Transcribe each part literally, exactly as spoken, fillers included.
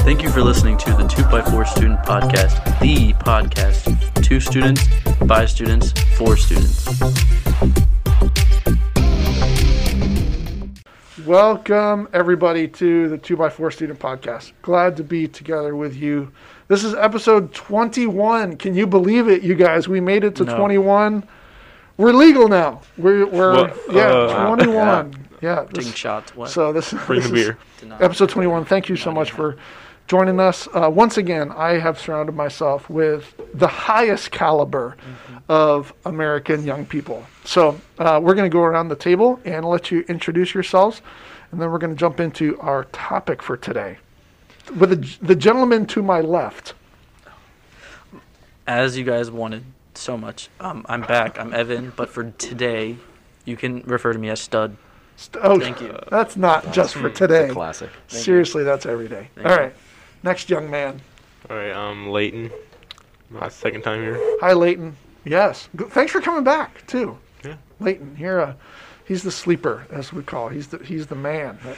Thank you for listening to the two by four Student Podcast, the podcast to students, by students, for students. Welcome, everybody, to the two by four Student Podcast. Glad to be together with you. This is episode twenty-one. Can you believe it, you guys? We made it to no. twenty-one. We're legal now. We're, we're well, yeah, uh, twenty-one. Yeah. yeah this, Taking shots. What? So this, Bring this the beer. is episode twenty-one. Thank you so much for joining us. Uh, once again, I have surrounded myself with the highest caliber mm-hmm. of American young people. So uh, we're going to go around the table and let you introduce yourselves, and then we're going to jump into our topic for today. With the, the gentleman to my left. As you guys wanted. So much. Um, I'm back. I'm Evan, but for today, you can refer to me as Stud. St- oh, Thank you. That's not that's just for today. Classic. Thank Seriously, you. That's every day. Thank All right. You. Next young man. All right. I'm um, Leighton. My second time here. Hi, Leighton. Yes. Thanks for coming back too. Yeah. Leighton, here. Uh, he's the sleeper, as we call. He's the he's the man. That,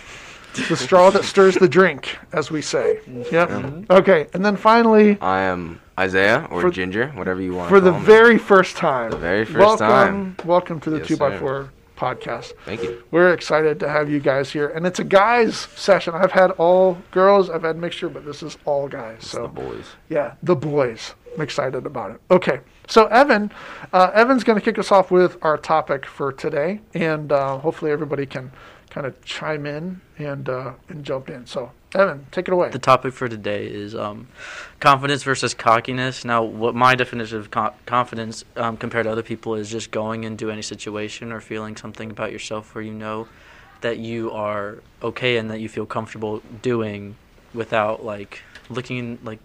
the straw that stirs the drink, as we say. Yep. Mm-hmm. Okay. And then finally, I am Isaiah or for, Ginger, whatever you want. For to call the me. very first time. The very first welcome, time. Welcome to the yes, two by four podcast. Thank you. We're excited to have you guys here, and it's a guys session. I've had all girls, I've had mixture, but this is all guys. It's so the boys. Yeah, the boys. I'm excited about it. Okay. So Evan, uh, Evan's going to kick us off with our topic for today, and uh, hopefully everybody can kind of chime in and uh, and jump in. So, Evan, take it away. The topic for today is um, confidence versus cockiness. Now, what my definition of co- confidence um, compared to other people is just going into any situation or feeling something about yourself where you know that you are okay and that you feel comfortable doing without, like, looking in, like,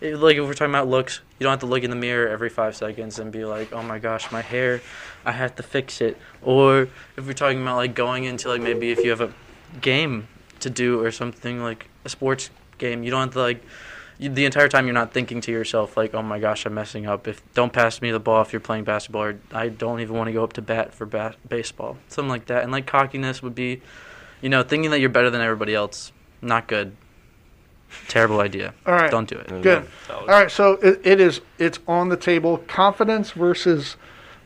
it, like, if we're talking about looks, you don't have to look in the mirror every five seconds and be like, oh my gosh, my hair, I have to fix it. Or if we're talking about, like, going into, like, maybe if you have a game to do or something, like a sports game, you don't have to, like, you, the entire time you're not thinking to yourself, like, oh my gosh, I'm messing up. If don't pass me the ball if you're playing basketball, or I don't even want to go up to bat for bat- baseball, something like that. And, like, cockiness would be, you know, thinking that you're better than everybody else. Not good. Terrible idea. All right. Don't do it. Good. All right. So it, it is, it's on the table. Confidence versus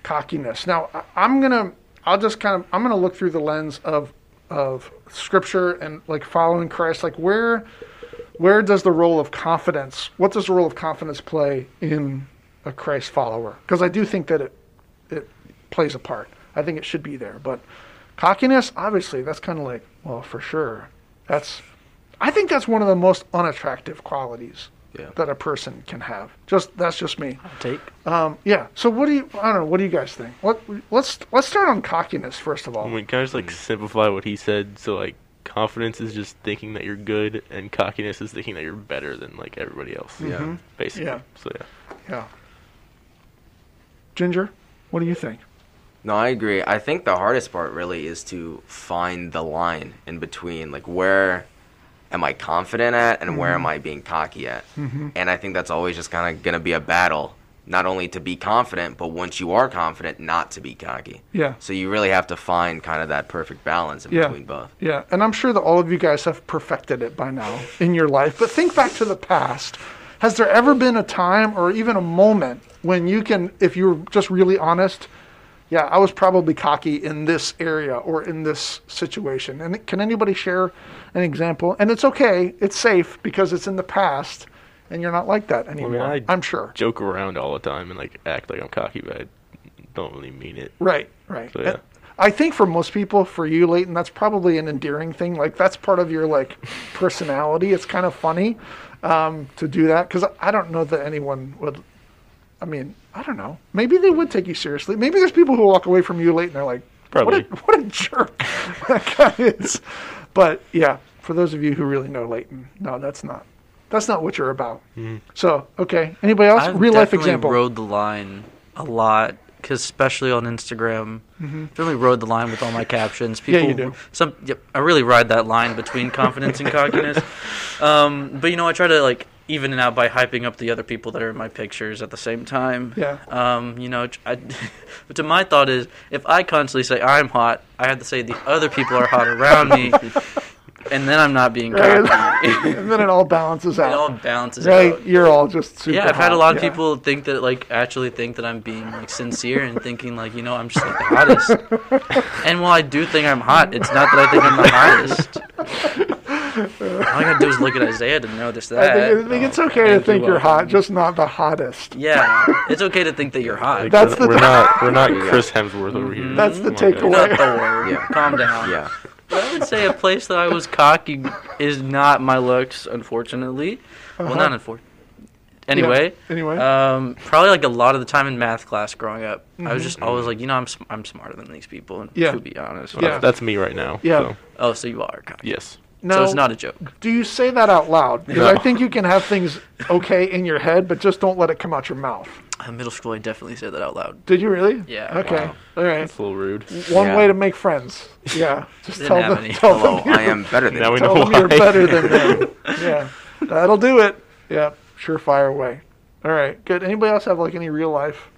cockiness. Now I, I'm going to, I'll just kind of, I'm going to look through the lens of, of scripture and, like, following Christ. Like, where, where does the role of confidence, what does the role of confidence play in a Christ follower? Because I do think that it, it plays a part. I think it should be there, but cockiness, obviously that's kind of like, well, for sure. That's, I think that's one of the most unattractive qualities yeah. that a person can have. Just that's just me. I'll take. Um, yeah. So what do you? I don't know. What do you guys think? What let's let's start on cockiness first of all. I mean, can I just, like, mm. simplify what he said? So, like, confidence is just thinking that you're good, and cockiness is thinking that you're better than, like, everybody else. Mm-hmm. Yeah. Basically. Yeah. So yeah. Yeah. Ginger, what do you think? No, I agree. I think the hardest part really is to find the line in between, like, where am I confident at, and where am I being cocky at? Mm-hmm. And I think that's always just kind of going to be a battle, not only to be confident, but once you are confident, not to be cocky. Yeah. So you really have to find kind of that perfect balance in yeah. between both. Yeah, and I'm sure that all of you guys have perfected it by now in your life, but think back to the past. Has there ever been a time or even a moment when you can, if you're just really honest, yeah, I was probably cocky in this area or in this situation? And can anybody share an example? And it's okay. It's safe because it's in the past and you're not like that anymore. I mean, I I'm sure. joke around all the time and, like, act like I'm cocky, but I don't really mean it. Right, right. So, yeah. I think for most people, for you, Leighton, that's probably an endearing thing. Like, that's part of your, like, personality. It's kind of funny um, to do that because I don't know that anyone would – I mean, I don't know. Maybe they would take you seriously. Maybe there's people who walk away from you late and they're like, Probably. What, a, what a jerk that guy is. But, yeah, for those of you who really know Leighton, no, that's not. That's not what you're about. Mm. So, okay. Anybody else? I've Real life example. I rode the line a lot, because especially on Instagram, mm-hmm. I really rode the line with all my captions. People, yeah, you do. Some, yep, I really ride that line between confidence and cockiness. Um, but, you know, I try to, like, even it out by hyping up the other people that are in my pictures at the same time. Yeah. Um, you know, I, to my thought is, if I constantly say I'm hot, I have to say the other people are hot around me. and then I'm not being cocky. And then it all balances out. It all balances right? out. You're all just super. Yeah, I've hot. had a lot of yeah. people think that, like, actually think that I'm being, like, sincere and thinking, like, you know, I'm just, like, the hottest. And while I do think I'm hot, it's not that I think I'm the hottest. All I gotta do is look at Isaiah to notice that. I think, I think it's okay oh, to think you you're hot, just not the hottest. Yeah, it's okay to think that you're hot. Like, That's we're, the we're not we're not Chris Hemsworth over here. That's the takeaway. Yeah, calm down. Yeah. But I would say a place that I was cocky is not my looks, unfortunately. Uh-huh. Well, not unfortunately. Anyway, yeah. anyway, um, probably like a lot of the time in math class growing up, mm-hmm. I was just always like, you know, I'm sm- I'm smarter than these people, and yeah. to be honest, well, yeah. that's me right now. Yeah. So. Oh, so you are cocky. Yes. Now, so it's not a joke. Do you say that out loud? Because no. I think you can have things okay in your head, but just don't let it come out your mouth. In middle school, I definitely said that out loud. Did you really? Yeah. Okay. Wow. All right. That's a little rude. One yeah. way to make friends. Yeah. Just Didn't tell have them. Any. Tell Hello, them I am better than. Now we know why. Tell them you're better than them. Yeah. That'll do it. Yeah. Surefire way. All right. Good. Anybody else have like any real life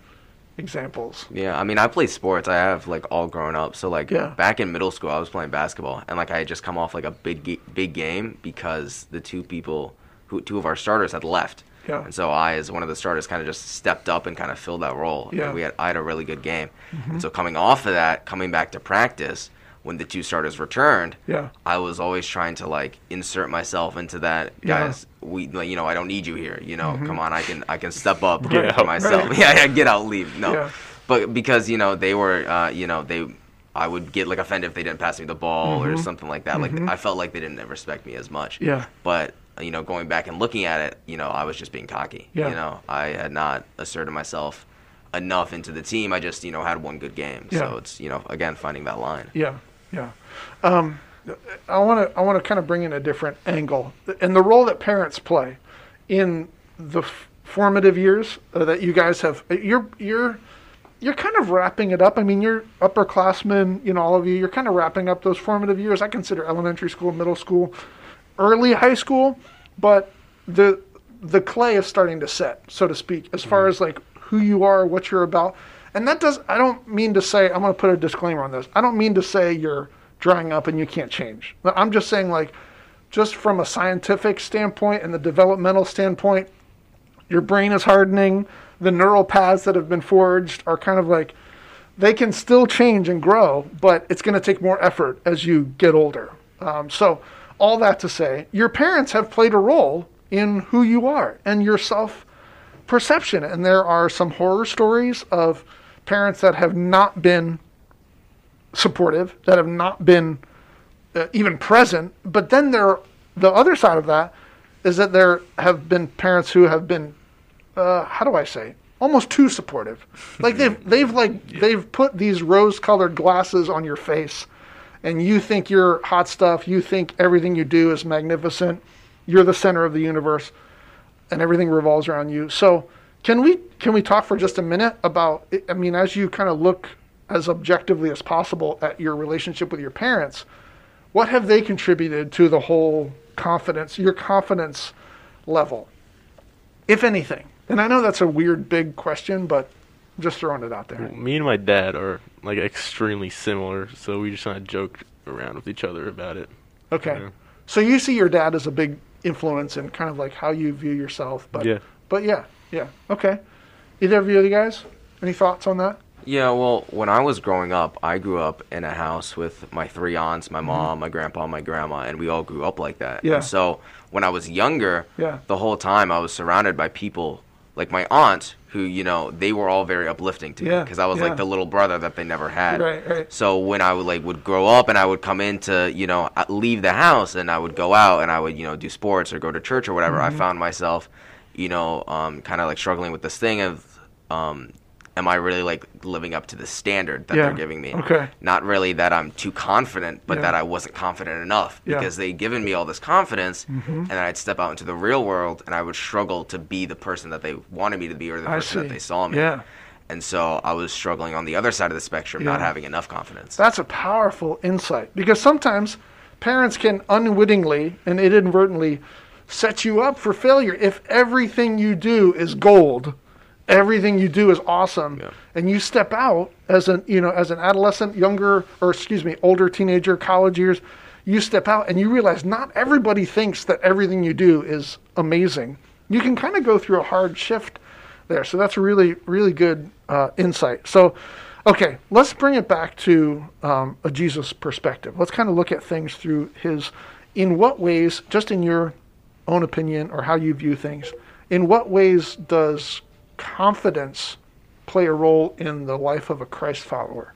examples? Yeah, I mean, I play sports. I have, like, all grown up. So, like, yeah. back in middle school, I was playing basketball. And, like, I had just come off, like, a big ge- big game because the two people, who two of our starters had left. Yeah. And so I, as one of the starters, kind of just stepped up and kind of filled that role. Yeah. And we had, I had a really good game. Mm-hmm. And so coming off of that, coming back to practice, when the two starters returned, yeah. I was always trying to, like, insert myself into that. Yeah. Guys, we, like, you know, I don't need you here. You know, mm-hmm. come on, I can I can step up right. for myself. Right. Yeah, yeah, get out, leave. No. Yeah. But because, you know, they were, uh, you know, they, I would get, like, offended if they didn't pass me the ball mm-hmm. or something like that. Mm-hmm. Like, I felt like they didn't respect me as much. Yeah. But, you know, going back and looking at it, you know, I was just being cocky. Yeah. You know, I had not asserted myself enough into the team. I just, you know, had one good game. Yeah. So it's, you know, again, finding that line. Yeah. Yeah, um, I want to I want to kind of bring in a different angle and the role that parents play in the f- formative years uh, that you guys have. You're you're you're kind of wrapping it up. I mean, you're upperclassmen, you know, all of you. You're kind of wrapping up those formative years. I consider elementary school, middle school, early high school, but the the clay is starting to set, so to speak, as far mm-hmm. as like who you are, what you're about. And that does, I don't mean to say, I'm going to put a disclaimer on this. I don't mean to say you're drying up and you can't change. I'm just saying, like, just from a scientific standpoint and the developmental standpoint, your brain is hardening. The neural paths that have been forged are kind of like, they can still change and grow, but it's going to take more effort as you get older. Um, so all that to say, your parents have played a role in who you are and your self-perception. And there are some horror stories of parents that have not been supportive, that have not been uh, even present. But then there, the other side of that is that there have been parents who have been, uh, how do I say, almost too supportive. Like they've they've like yeah. they've put these rose-colored glasses on your face, and you think you're hot stuff. You think everything you do is magnificent. You're the center of the universe, and everything revolves around you. So. Can we can we talk for just a minute about, I mean, as you kind of look as objectively as possible at your relationship with your parents, what have they contributed to the whole confidence, your confidence level, if anything? And I know that's a weird, big question, but I'm just throwing it out there. Well, me and my dad are, like, extremely similar, so we just kind of joke around with each other about it. Okay. Yeah. So you see your dad as a big influence in kind of, like, how you view yourself. But yeah. But, yeah. Yeah. Okay. Either of you guys, any thoughts on that? Yeah. Well, when I was growing up, I grew up in a house with my three aunts, my mom, mm-hmm. my grandpa, my grandma, and we all grew up like that. Yeah. And so when I was younger, yeah. the whole time I was surrounded by people like my aunt, who, you know, they were all very uplifting to me because yeah. I was yeah. like the little brother that they never had. Right. Right. So when I would like would grow up and I would come into, you know, leave the house and I would go out and I would, you know, do sports or go to church or whatever, mm-hmm. I found myself, you know, um, kind of like struggling with this thing of, um, am I really like living up to the standard that yeah. they're giving me? Okay. Not really that I'm too confident, but yeah. that I wasn't confident enough yeah. because they'd given me all this confidence mm-hmm. and then I'd step out into the real world and I would struggle to be the person that they wanted me to be or the I person see. that they saw me. Yeah. And so I was struggling on the other side of the spectrum, yeah. not having enough confidence. That's a powerful insight because sometimes parents can unwittingly and inadvertently set you up for failure if everything you do is gold, everything you do is awesome, yeah. and you step out as an you know as an adolescent, younger or excuse me, older teenager, college years, you step out and you realize not everybody thinks that everything you do is amazing. You can kind of go through a hard shift there. So that's a really, really good uh, insight. So, okay, let's bring it back to um, a Jesus perspective. Let's kind of look at things through his, in what ways, just in your own opinion or how you view things, in what ways does confidence play a role in the life of a Christ follower?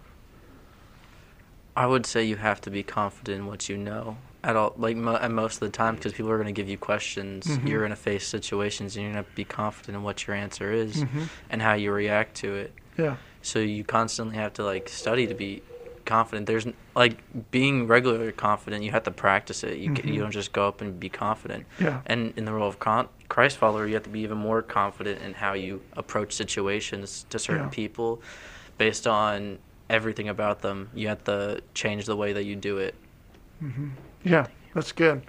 I would say you have to be confident in what you know at all, like mo- at most of the time, because people are going to give you questions. Mm-hmm. You're going to face situations, and you're going to be confident in what your answer is mm-hmm. and how you react to it. Yeah. So you constantly have to like study to be confident. There's like being regularly confident. You have to practice it. You mm-hmm. can, you don't just go up and be confident. Yeah. And in the role of con- Christ follower, you have to be even more confident in how you approach situations to certain yeah. people, based on everything about them. You have to change the way that you do it. Mm-hmm. Yeah, that's good.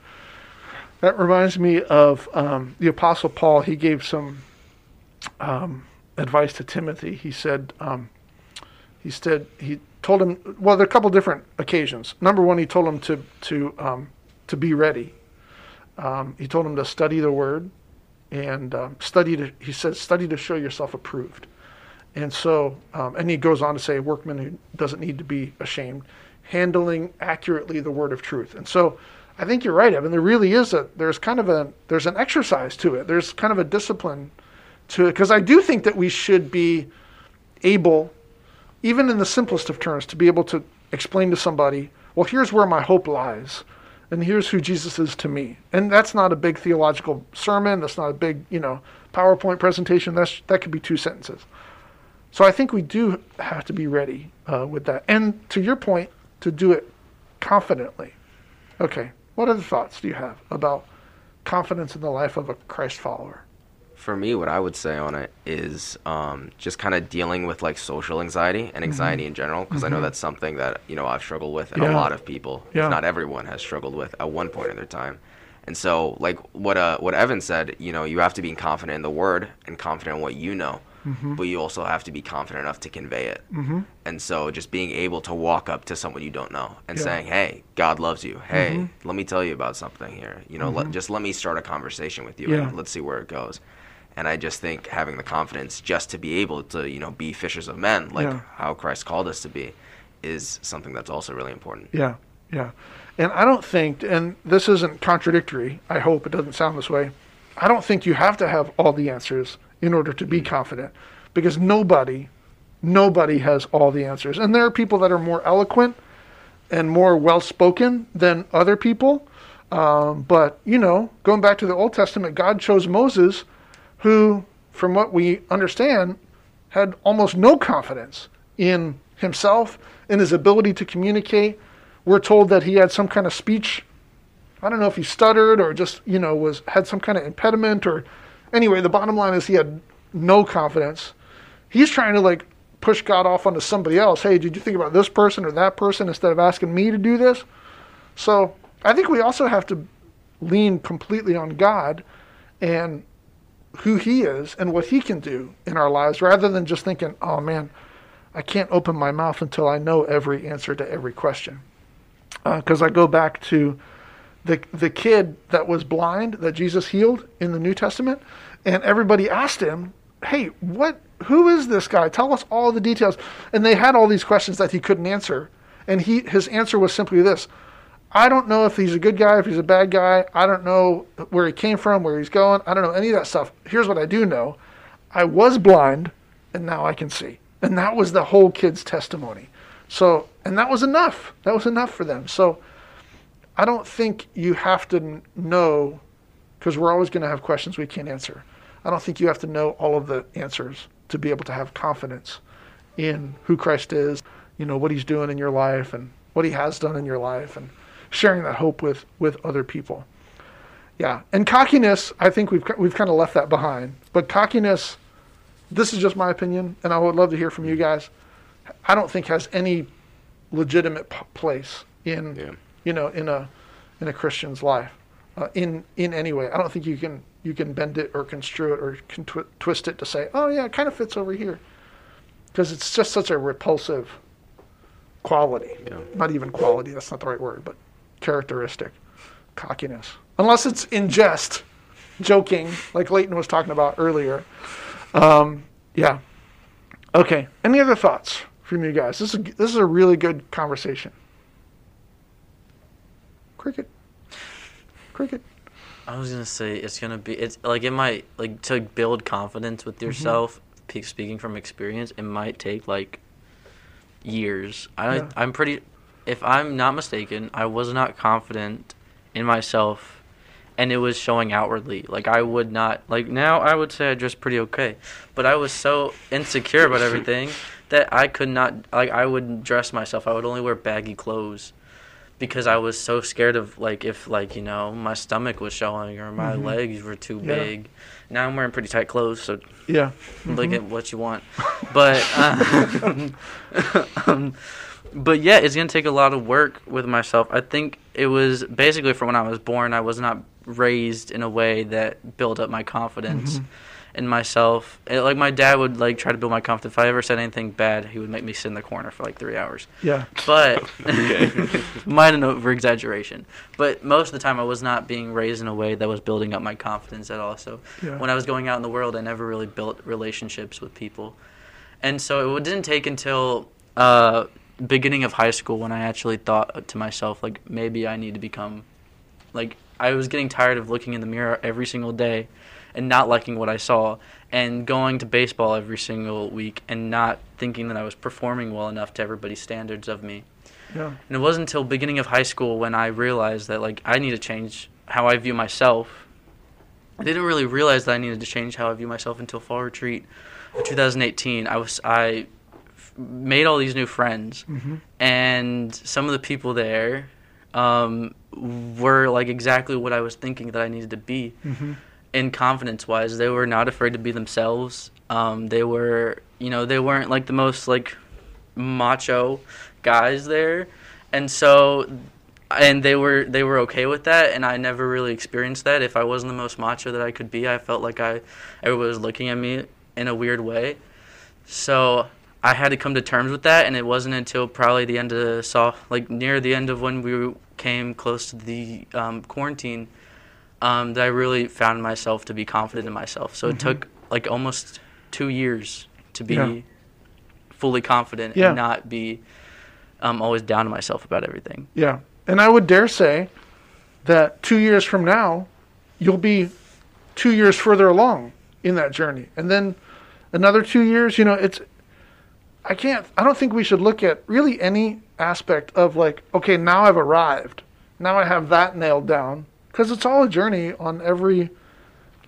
That reminds me of um, the Apostle Paul. He gave some um, advice to Timothy. He said, um, he said, he told him, well, there are a couple different occasions. Number one, he told him to to um, to be ready. Um, he told him to study the word and um, study to, he said, study to show yourself approved. And so, um, and he goes on to say, a workman who doesn't need to be ashamed, handling accurately the word of truth. And so I think you're right, Evan. There really is a, there's kind of a, there's an exercise to it. There's kind of a discipline to it. Because I do think that we should be able, even in the simplest of terms, to be able to explain to somebody, well, here's where my hope lies. And here's who Jesus is to me. And that's not a big theological sermon. That's not a big, you know, PowerPoint presentation. That's, that could be two sentences. So I think we do have to be ready uh, with that. And to your point, to do it confidently. Okay, what other thoughts do you have about confidence in the life of a Christ follower? For me, what I would say on it is um, just kind of dealing with like social anxiety and anxiety mm-hmm. in general, because mm-hmm. I know that's something that, you know, I've struggled with, and yeah. a lot of people, yeah. if not everyone, has struggled with at one point in their time. And so, like what uh, what Evan said, you know, you have to be confident in the word and confident in what you know. Mm-hmm. But you also have to be confident enough to convey it. Mm-hmm. And so just being able to walk up to someone you don't know and yeah. saying, hey, God loves you. Hey, mm-hmm. let me tell you about something here. You know, mm-hmm. let, just let me start a conversation with you yeah. and let's see where it goes. And I just think having the confidence just to be able to, you know, be fishers of men, like yeah. how Christ called us to be, is something that's also really important. Yeah, yeah. And I don't think, and this isn't contradictory, I hope it doesn't sound this way, I don't think you have to have all the answers in order to be confident, because nobody, nobody has all the answers. And there are people that are more eloquent and more well-spoken than other people. Um, but, you know, going back to the Old Testament, God chose Moses, who, from what we understand, had almost no confidence in himself, in his ability to communicate. We're told that he had some kind of speech. I don't know if he stuttered or just, you know, was had some kind of impediment or... Anyway, the bottom line is he had no confidence. He's trying to like push God off onto somebody else. Hey, did you think about this person or that person instead of asking me to do this? So I think we also have to lean completely on God and who he is and what he can do in our lives, rather than just thinking, oh man, I can't open my mouth until I know every answer to every question. Because uh, I go back to The the kid that was blind that Jesus healed in the New Testament, and everybody asked him, hey, what? Who is this guy? Tell us all the details. And they had all these questions that he couldn't answer. And he his answer was simply this: I don't know if he's a good guy, if he's a bad guy. I don't know where he came from, where he's going. I don't know any of that stuff. Here's what I do know. I was blind, and now I can see. And that was the whole kid's testimony. So, and that was enough. That was enough for them. So I don't think you have to know, because we're always going to have questions we can't answer. I don't think you have to know all of the answers to be able to have confidence in who Christ is, you know, what he's doing in your life and what he has done in your life, and sharing that hope with, with other people. Yeah. And cockiness, I think we've we've kind of left that behind. But cockiness, this is just my opinion, and I would love to hear from you guys. I don't think has any legitimate p- place in yeah. you know, in a in a Christian's life, uh, in in any way. I don't think you can you can bend it or construe it or can tw- twist it to say, oh yeah, it kind of fits over here, because it's just such a repulsive quality. Yeah. Not even quality. That's not the right word, but characteristic, cockiness. Unless it's in jest, joking, like Leighton was talking about earlier. Um, yeah. Okay. Any other thoughts from you guys? This is this is a really good conversation. Cricket. Cricket. I was gonna say it's gonna be it's like it might like to build confidence with yourself. Mm-hmm. Speaking from experience, it might take like years. I yeah. I'm pretty. If I'm not mistaken, I was not confident in myself, and it was showing outwardly. Like I would not like now. I would say I dress pretty okay, but I was so insecure about everything that I could not like I wouldn't dress myself. I would only wear baggy clothes. Because I was so scared of, like, if, like, you know, my stomach was showing or my mm-hmm. legs were too yeah. big. Now I'm wearing pretty tight clothes, so yeah, mm-hmm. look at what you want. But, um, um, but yeah, it's going to take a lot of work with myself. I think it was basically from when I was born, I was not raised in a way that built up my confidence mm-hmm. in myself. It, like, my dad would, like, try to build my confidence. If I ever said anything bad, he would make me sit in the corner for, like, three hours. Yeah. But mine an over-exaggeration. But most of the time, I was not being raised in a way that was building up my confidence at all. So yeah. when I was going out in the world, I never really built relationships with people. And so it didn't take until uh, beginning of high school when I actually thought to myself, like, maybe I need to become, like, I was getting tired of looking in the mirror every single day and not liking what I saw and going to baseball every single week and not thinking that I was performing well enough to everybody's standards of me. Yeah. And it wasn't until beginning of high school when I realized that, like, I need to change how I view myself. I didn't really realize that I needed to change how I view myself until fall retreat of twenty eighteen. I was I f- made all these new friends, mm-hmm. and some of the people there um, were, like, exactly what I was thinking that I needed to be. Mm-hmm. And confidence-wise, they were not afraid to be themselves. Um, they were, you know, they weren't, like, the most, like, macho guys there, and so and they were they were okay with that, and I never really experienced that. If I wasn't the most macho that I could be, I felt like I everyone was looking at me in a weird way. So I had to come to terms with that, and it wasn't until probably the end of soft like near the end of when we came close to the um, quarantine um, that I really found myself to be confident in myself. So mm-hmm. it took like almost two years to be yeah. fully confident yeah. and not be. I'm always down to myself about everything. Yeah. And I would dare say that two years from now, you'll be two years further along in that journey. And then another two years, you know, it's, I can't, I don't think we should look at really any aspect of like, okay, now I've arrived. Now I have that nailed down. Because it's all a journey on every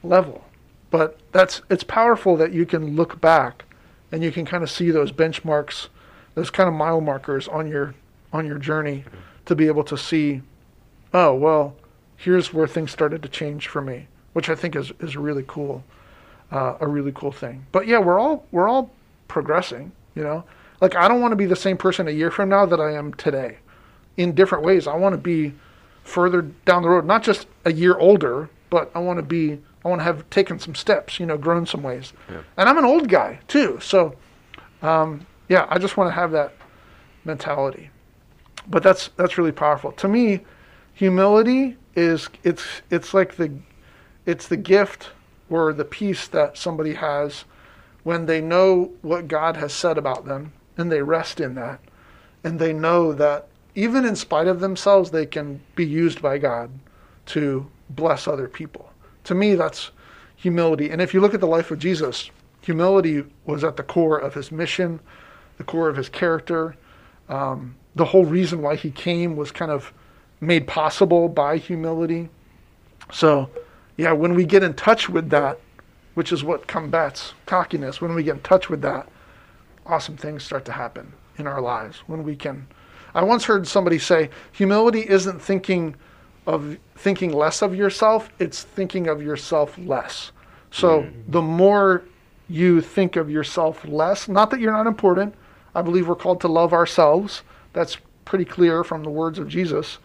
level. But that's, it's powerful that you can look back and you can kind of see those benchmarks, those kind of mile markers on your on your journey to be able to see, oh, well, here's where things started to change for me, which I think is, is really cool, uh, a really cool thing. But, yeah, we're all we're all progressing, you know. Like, I don't want to be the same person a year from now that I am today in different ways. I want to be further down the road, not just a year older, but I want to be, I want to have taken some steps, you know, grown some ways. Yeah. And I'm an old guy, too, so... Um, Yeah, I just want to have that mentality. But that's that's really powerful. To me, humility is it's it's like the it's the gift or the peace that somebody has when they know what God has said about them and they rest in that. And they know that even in spite of themselves, they can be used by God to bless other people. To me, that's humility. And if you look at the life of Jesus, humility was at the core of his mission, the core of his character. Um, the whole reason why he came was kind of made possible by humility. So, yeah, when we get in touch with that, which is what combats cockiness, when we get in touch with that, awesome things start to happen in our lives. When we can, I once heard somebody say, humility isn't thinking of thinking less of yourself, it's thinking of yourself less. So mm-hmm. the more you think of yourself less. Not that you're not important. I believe we're called to love ourselves. That's pretty clear from the words of Jesus.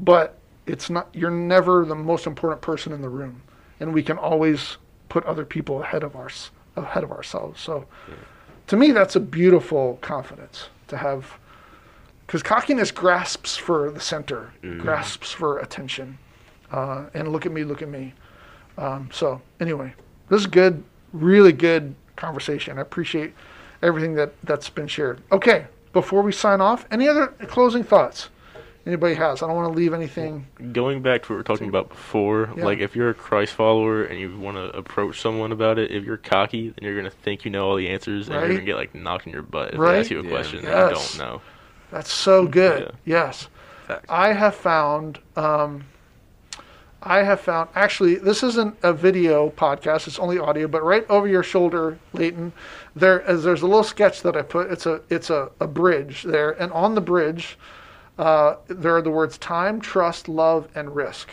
But it's not. You're never the most important person in the room, and we can always put other people ahead of us, ahead of ourselves. So, yeah. to me, that's a beautiful confidence to have. Because cockiness grasps for the center, mm. grasps for attention. Uh, and look at me, look at me. Um, so anyway, this is good, really good conversation. I appreciate everything that, that's been shared. Okay, before we sign off, any other closing thoughts anybody has? I don't want to leave anything. Going back to what we were talking about before, yeah. like if you're a Christ follower and you want to approach someone about it, if you're cocky, then you're going to think you know all the answers, and right? you're going to get like knocked in your butt if right? they ask you a yeah. question yes. that you don't know. That's so good. Yeah. Yes. Fact. I have found, um, I have found, actually, this isn't a video podcast. It's only audio, but right over your shoulder, Leighton, there is, there's a little sketch that I put. It's a, it's a, a bridge there. And on the bridge, uh, there are the words time, trust, love, and risk.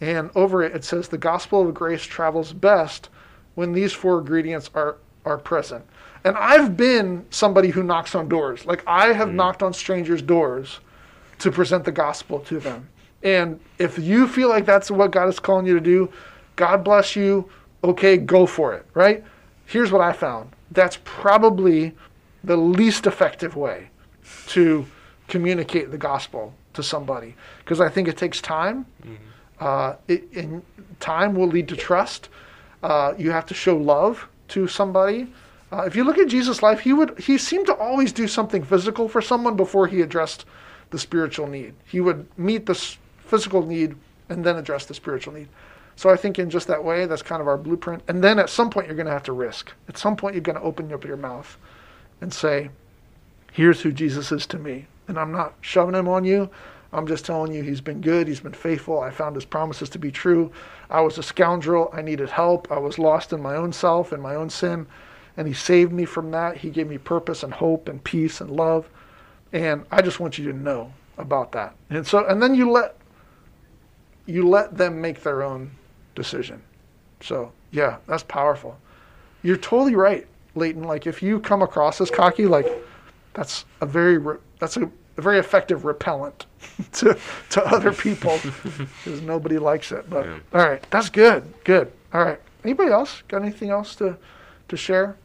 And over it, it says the gospel of grace travels best when these four ingredients are, are present. And I've been somebody who knocks on doors. Like, I have mm. knocked on strangers' doors to present the gospel to them. And if you feel like that's what God is calling you to do, God bless you. Okay, go for it, right? Here's what I found. That's probably the least effective way to communicate the gospel to somebody. Because I think it takes time. Mm. Uh, it, and time will lead to trust. Uh, you have to show love to somebody. Uh, if you look at Jesus' life, he would he seemed to always do something physical for someone before he addressed the spiritual need. He would meet the physical need and then address the spiritual need. So I think in just that way, that's kind of our blueprint. And then at some point, you're going to have to risk. At some point, you're going to open up your mouth and say, here's who Jesus is to me. And I'm not shoving him on you. I'm just telling you he's been good. He's been faithful. I found his promises to be true. I was a scoundrel. I needed help. I was lost in my own self and my own sin. And he saved me from that. He gave me purpose and hope and peace and love. And I just want you to know about that. And so, and then you let, you let them make their own decision. So yeah, that's powerful. You're totally right, Leighton. Like, if you come across as cocky, like that's a very, re- that's a, a very effective repellent to, to other people, because nobody likes it. But yeah. all right, that's good. Good. All right. Anybody else got anything else to, to share?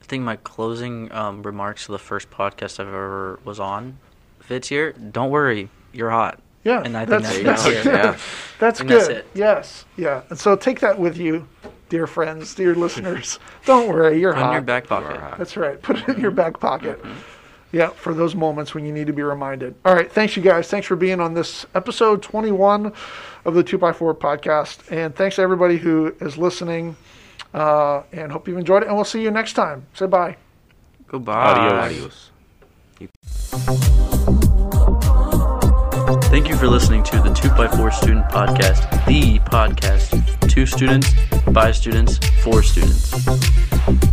I think my closing um, remarks to the first podcast I've ever was on fits here. Don't worry, you're hot. Yeah, and I think that's, that's, that's good. Yeah. That's and good. That's yes, yeah. And so take that with you, dear friends, dear listeners. Don't worry, you're hot. In your back pocket. You that's right. Put it in your back pocket. Mm-hmm. Yeah, for those moments when you need to be reminded. All right, thanks you guys. Thanks for being on this episode twenty-one of the two by four podcast, and thanks to everybody who is listening. Uh, and hope you've enjoyed it, and we'll see you next time. Say bye. Goodbye. Adios. Thank you for listening to the two by four Student Podcast, the podcast to students, by students, for students.